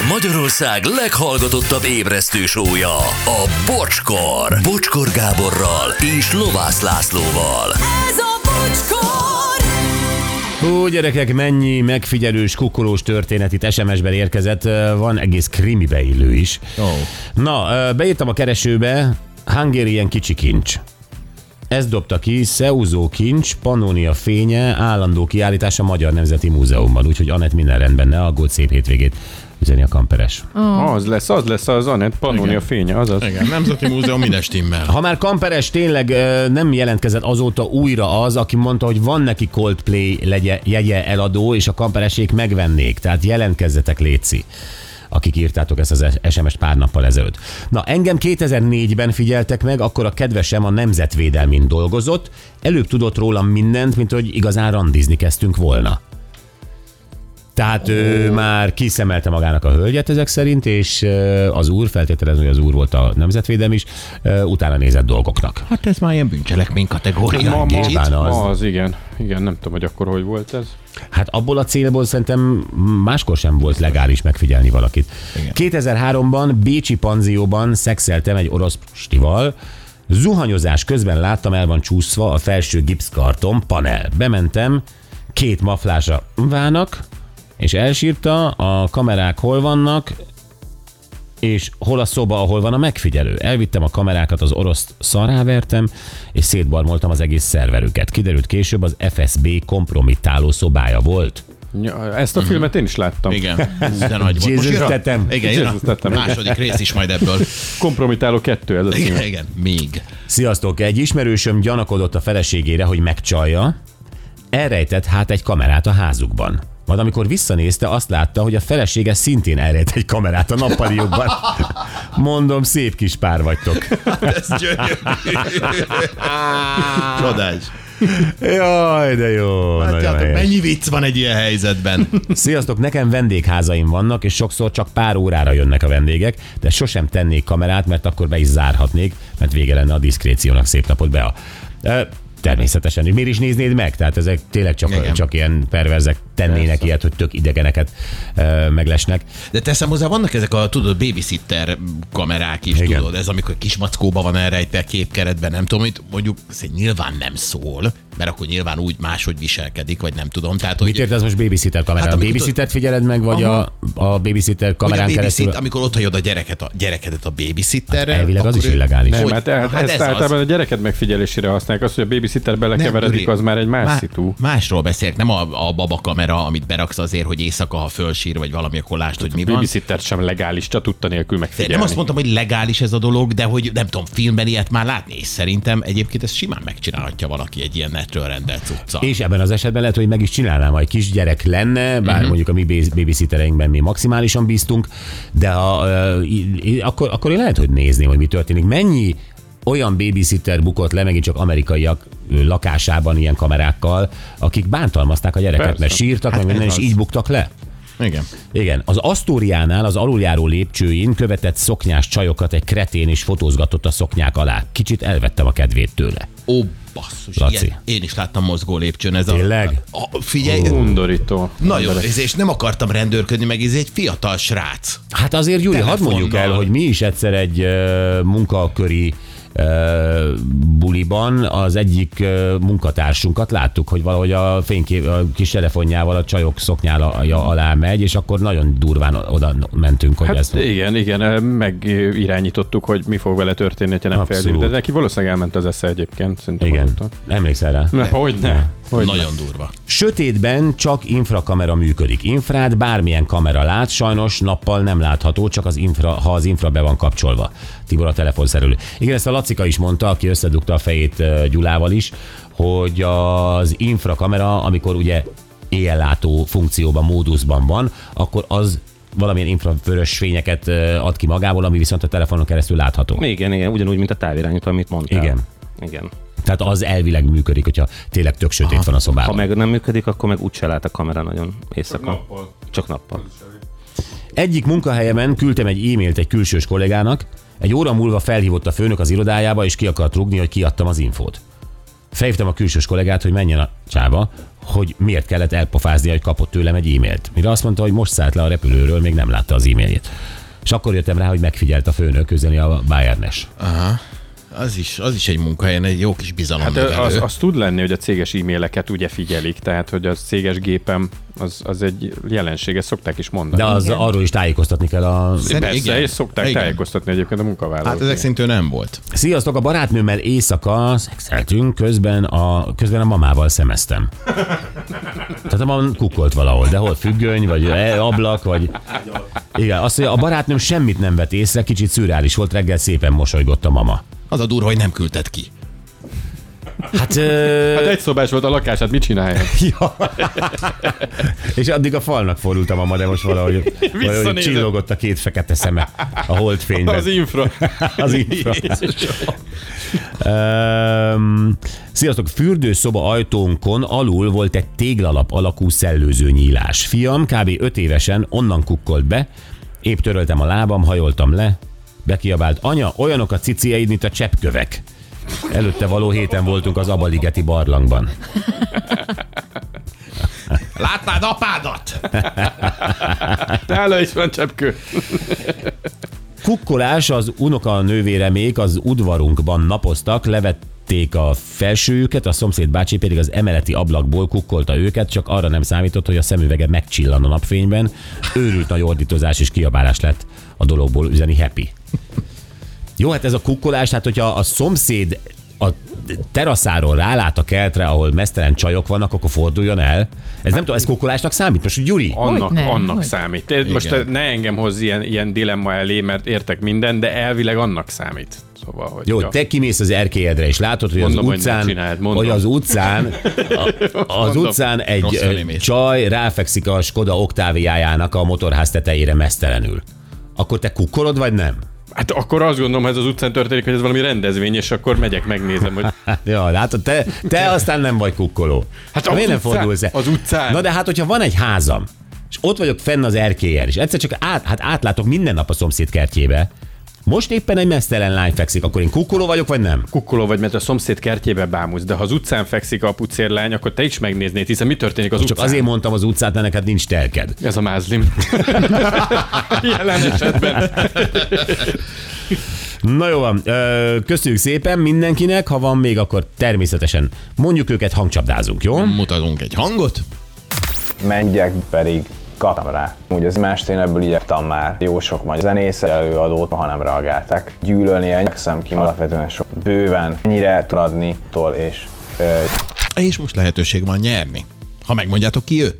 Ez Magyarország leghallgatottabb ébresztő show-ja, a Bocskor. Bocskor Gáborral és Lovász Lászlóval. Ez a Bocskor! Hú, gyerekek, mennyi megfigyelős, kukolós történet itt SMS-ben érkezett. Van egész krimi beillő is. Oh. Na, beírtam a keresőbe, Hungarian kicsi kincs. Ezt dobta ki, Szeuso kincs, Pannonia fénye, állandó kiállítás a Magyar Nemzeti Múzeumban. Úgyhogy Anett, minden rendben, ne aggódj, szép hétvégét. Üzeni a kamperes. Oh. Az lesz az Anett, Pannonia fénye, azaz. Igen, Nemzeti Múzeum, minden stimmel. Ha már kamperes, tényleg nem jelentkezett azóta újra az, aki mondta, hogy van neki Coldplay jegye eladó, és a kamperesék megvennék. Tehát jelentkezzetek, léci, akik írtátok ezt az SMS-t pár nappal ezelőtt. Na, engem 2004-ben figyeltek meg, akkor a kedvesem a nemzetvédelmin dolgozott, előbb tudott rólam mindent, mint hogy igazán randizni kezdtünk volna. Tehát ő már kiszemelte magának a hölgyet ezek szerint, és az úr, feltételezem, hogy az úr volt a nemzetvédelem is, utána nézett dolgoknak. Hát ez már ilyen bűncselekmény kategória. Igen, nem tudom, hogy akkor hogy volt ez. Hát abból a célból szerintem máskor sem volt legális megfigyelni valakit. Igen. 2003-ban Bécsi panzióban szexeltem egy orosz stival. Zuhanyozás közben láttam, el van csúszva a felső gipszkarton panel. Bementem, két maflása vának, és elsírta, a kamerák hol vannak, és hol a szoba, ahol van a megfigyelő. Elvittem a kamerákat, az oroszt szarrávertem, és szétbarmoltam az egész szerverüket. Kiderült később, az FSB kompromittáló szobája volt. Ja, ezt a filmet én is láttam. Igen, de nagy volt. Jézus tettem. Második rész is majd ebből. Kompromittáló 2 ez a cím. Igen, még. Sziasztok, egy ismerősöm gyanakodott a feleségére, hogy megcsalja. Elrejtett hát egy kamerát a házukban. Majd amikor visszanézte, azt látta, hogy a felesége szintén elrejt egy kamerát a nappaliukban. Mondom, szép kis pár vagytok. Ez gyönyörű. Csodás. Jaj, de jó. Látjátok, mennyi vicc van egy ilyen helyzetben. Sziasztok, nekem vendégházaim vannak, és sokszor csak pár órára jönnek a vendégek, de sosem tennék kamerát, mert akkor be is zárhatnék, mert vége lenne a diszkréciónak. Szép napot, Bea. Természetesen. Miért is néznéd meg? Tehát ezek tényleg csak ilyen perverzek tennének. Persze. Ilyet, hogy tök idegeneket meglesnek. De teszem hozzá, vannak ezek a, tudod, babysitter kamerák is. Igen. Tudod, ez amikor kismackóban van elrejtve képkeretben, nem tudom, itt mondjuk nyilván nem szól, mert akkor nyilván úgy máshogy viselkedik, vagy nem tudom. Tehát, mit érted most babysitter kamerán? Hát, a babysittert figyeled meg, vagy a babysitter kamerán keresztül? Amikor ott hagyod a gyerekedet a babysitterre. Hát elvileg az is illegális. Nem, hát ez általában a gyereked megfigyelésére használják. Az, hogy a babysitter belekeveredik, az már egy más szitu. Másról beszélek, nem a baba kamera, amit beraksz azért, hogy éjszaka, ha fölsír, vagy valami, akkor lásd, hogy mi van. A babysitter sem legális, csak tudta nélkül megfigyelni. Nem azt mondtam, hogy legális ez a dolog, de hogy nem tudom, filmben ilyet már látni, és szerintem egyébként ezt simán megcsinálhatja valaki egy ilyen rendelt cucca. És ebben az esetben lehet, hogy meg is csinálnám, ha egy kisgyerek lenne, bár mondjuk a mi babysittereinkben mi maximálisan bíztunk, de akkor én lehet, hogy nézném, hogy mi történik. Mennyi olyan babysitter bukott le, megint csak amerikaiak lakásában ilyen kamerákkal, akik bántalmazták a gyereket, persze, mert sírtak, hát meg minden, és így buktak le. Igen. Igen. Az Asztóriánál az aluljáró lépcsőin követett szoknyás csajokat egy kretén, és fotózgatott a szoknyák alá. Kicsit elvettem a kedvét tőle. Ó, basszus, ilyen, én is láttam mozgó lépcsőn. Ez tényleg? Figyelj, undorító. Nagyon, és nem akartam rendőrködni, meg ez egy fiatal srác. Hát azért, Júli, hadd mondjuk el, hogy mi is egyszer egy munkaköri buliban az egyik munkatársunkat láttuk, hogy valahogy a kis telefonjával a csajok szoknyája alá megy, és akkor nagyon durván oda mentünk. Hogy hát ezt igen, megirányítottuk, hogy mi fog vele történni, ha nem felderül. De neki valószínűleg elment az esze egyébként. Igen, emlékszel rá? Hogyne. Nagyon durva. Sötétben csak infrakamera működik. Infrát bármilyen kamera lát, sajnos nappal nem látható, csak ha az infra be van kapcsolva. Tibor a telefonszerelő. Igen, ezt a Lacika is mondta, aki összedugta a fejét Gyulával is, hogy az infrakamera, amikor ugye éjjellátó funkcióban, móduszban van, akkor az valamilyen infravörös fényeket ad ki magából, ami viszont a telefonon keresztül látható. Igen, ugyanúgy, mint a távirányító, amit mondtál. Igen. Tehát az elvileg működik, hogyha tényleg tök sötét van a szobában. Ha meg nem működik, akkor meg úgyse lát a kamera nagyon éjszaka. Csak nappal. Egyik munkahelyemen küldtem egy e-mailt egy külsős kollégának, egy óra múlva felhívott a főnök az irodájába, és ki akart rúgni, hogy kiadtam az infót. Felhívtam a külsős kollégát, hogy menjen a csába, hogy miért kellett elpofáznia, hogy kapott tőlem egy e-mailt. Mire azt mondta, hogy most szállt le a repülőről, még nem látta az e-mailjét. És akkor jöttem rá, hogy megfigyelt a főnök, közeli a Bayernes. Aha. Az is egy munkahelyen, egy jó kis bizalom. Hát az tud lenni, hogy a céges e-maileket ugye figyelik, tehát hogy a céges gépem az egy jelenség, ezt szokták is mondani. De arról is tájékoztatni kell a... Persze, és szokták tájékoztatni egyébként a munkavállalók. Hát ezek szintén nem volt. Sziasztok, a barátnőmmel éjszaka szexeltünk, közben a mamával szemeztem. Tehát a mam kukolt valahol, de hol függöny, vagy ablak, vagy... Igen, azt, hogy a barátnőm semmit nem vett észre, kicsit szürreális volt, reggel szépen mosolygott a mama. Az a durva, hogy nem küldted ki. Hát egy szobás volt a lakás, hát mit csinálják? Ja. És addig a falnak fordult a mama, de most valahogy csillogott a két fekete szeme a holdfényben. Az infra. Sziasztok, fürdőszoba ajtónkon alul volt egy téglalap alakú szellőző nyílás. Fiam kb. 5 évesen onnan kukkolt be, épp töröltem a lábam, hajoltam le, bekiabált: anya, olyanok a cicieid, mint a cseppkövek. Előtte való héten voltunk az Abaligeti barlangban. Látnád apádat? Nála is van cseppkő. Kukkolás, az unoka nővéremék az udvarunkban napoztak, levették a felsőjüket, a szomszéd bácsi pedig az emeleti ablakból kukkolta őket, csak arra nem számított, hogy a szemüvege megcsillan a napfényben. Őrült nagy ordítozás és kiabálás lett a dologból, üzeni Happy. Jó, hát ez a kukkolás, hát hogyha a szomszéd a teraszáról rálát a kertre, ahol mesztelen csajok vannak, akkor forduljon el. Ez kukkolásnak számít? Most, Gyuri? Annak számít. Igen. Most ne engem hozz ilyen dilemma elé, mert értek minden, de elvileg annak számít. Szóval, hogy jó, te kimész az erkélyedre, és látod, hogy az utcán egy csaj ráfekszik a Skoda Octáviájának a motorház tetejére mesztelenül. Akkor te kukkolod, vagy nem? Hát akkor azt gondolom, hogy ez az utcán történik, hogy ez valami rendezvény, és akkor megyek, megnézem, hogy... Ja, látod, te aztán nem vagy kukkoló. Hát miért nem fordulsz el? Az utcán. Na de hát, hogyha van egy házam, és ott vagyok fenn az erkélyen, és egyszer csak átlátok minden nap a szomszéd kertjébe, most éppen egy mesztelen lány fekszik, akkor én kukkoló vagyok, vagy nem? Kukkoló vagy, mert a szomszéd kertjébe bámulsz, de ha az utcán fekszik a pucérlány, akkor te is megnéznéd, hiszen mi történik az utcán. Csak azért mondtam az utcát, mert neked nincs telked. Ez a mázlim. Jelen esetben. Na jó van, köszönjük szépen mindenkinek, ha van még, akkor természetesen mondjuk őket, hangcsapdázunk, jó? Mutatunk egy hangot. Menjek pedig. Kaptam rá. Úgy az mást én ebből igyektam már jó sok magyar zenész előadót, ha nem reagálták. Gyűlölni elnyekszem ki alapvetően sok bőven. Ennyire tudni tól és... És most lehetőség van nyerni. Ha megmondjátok, ki ő?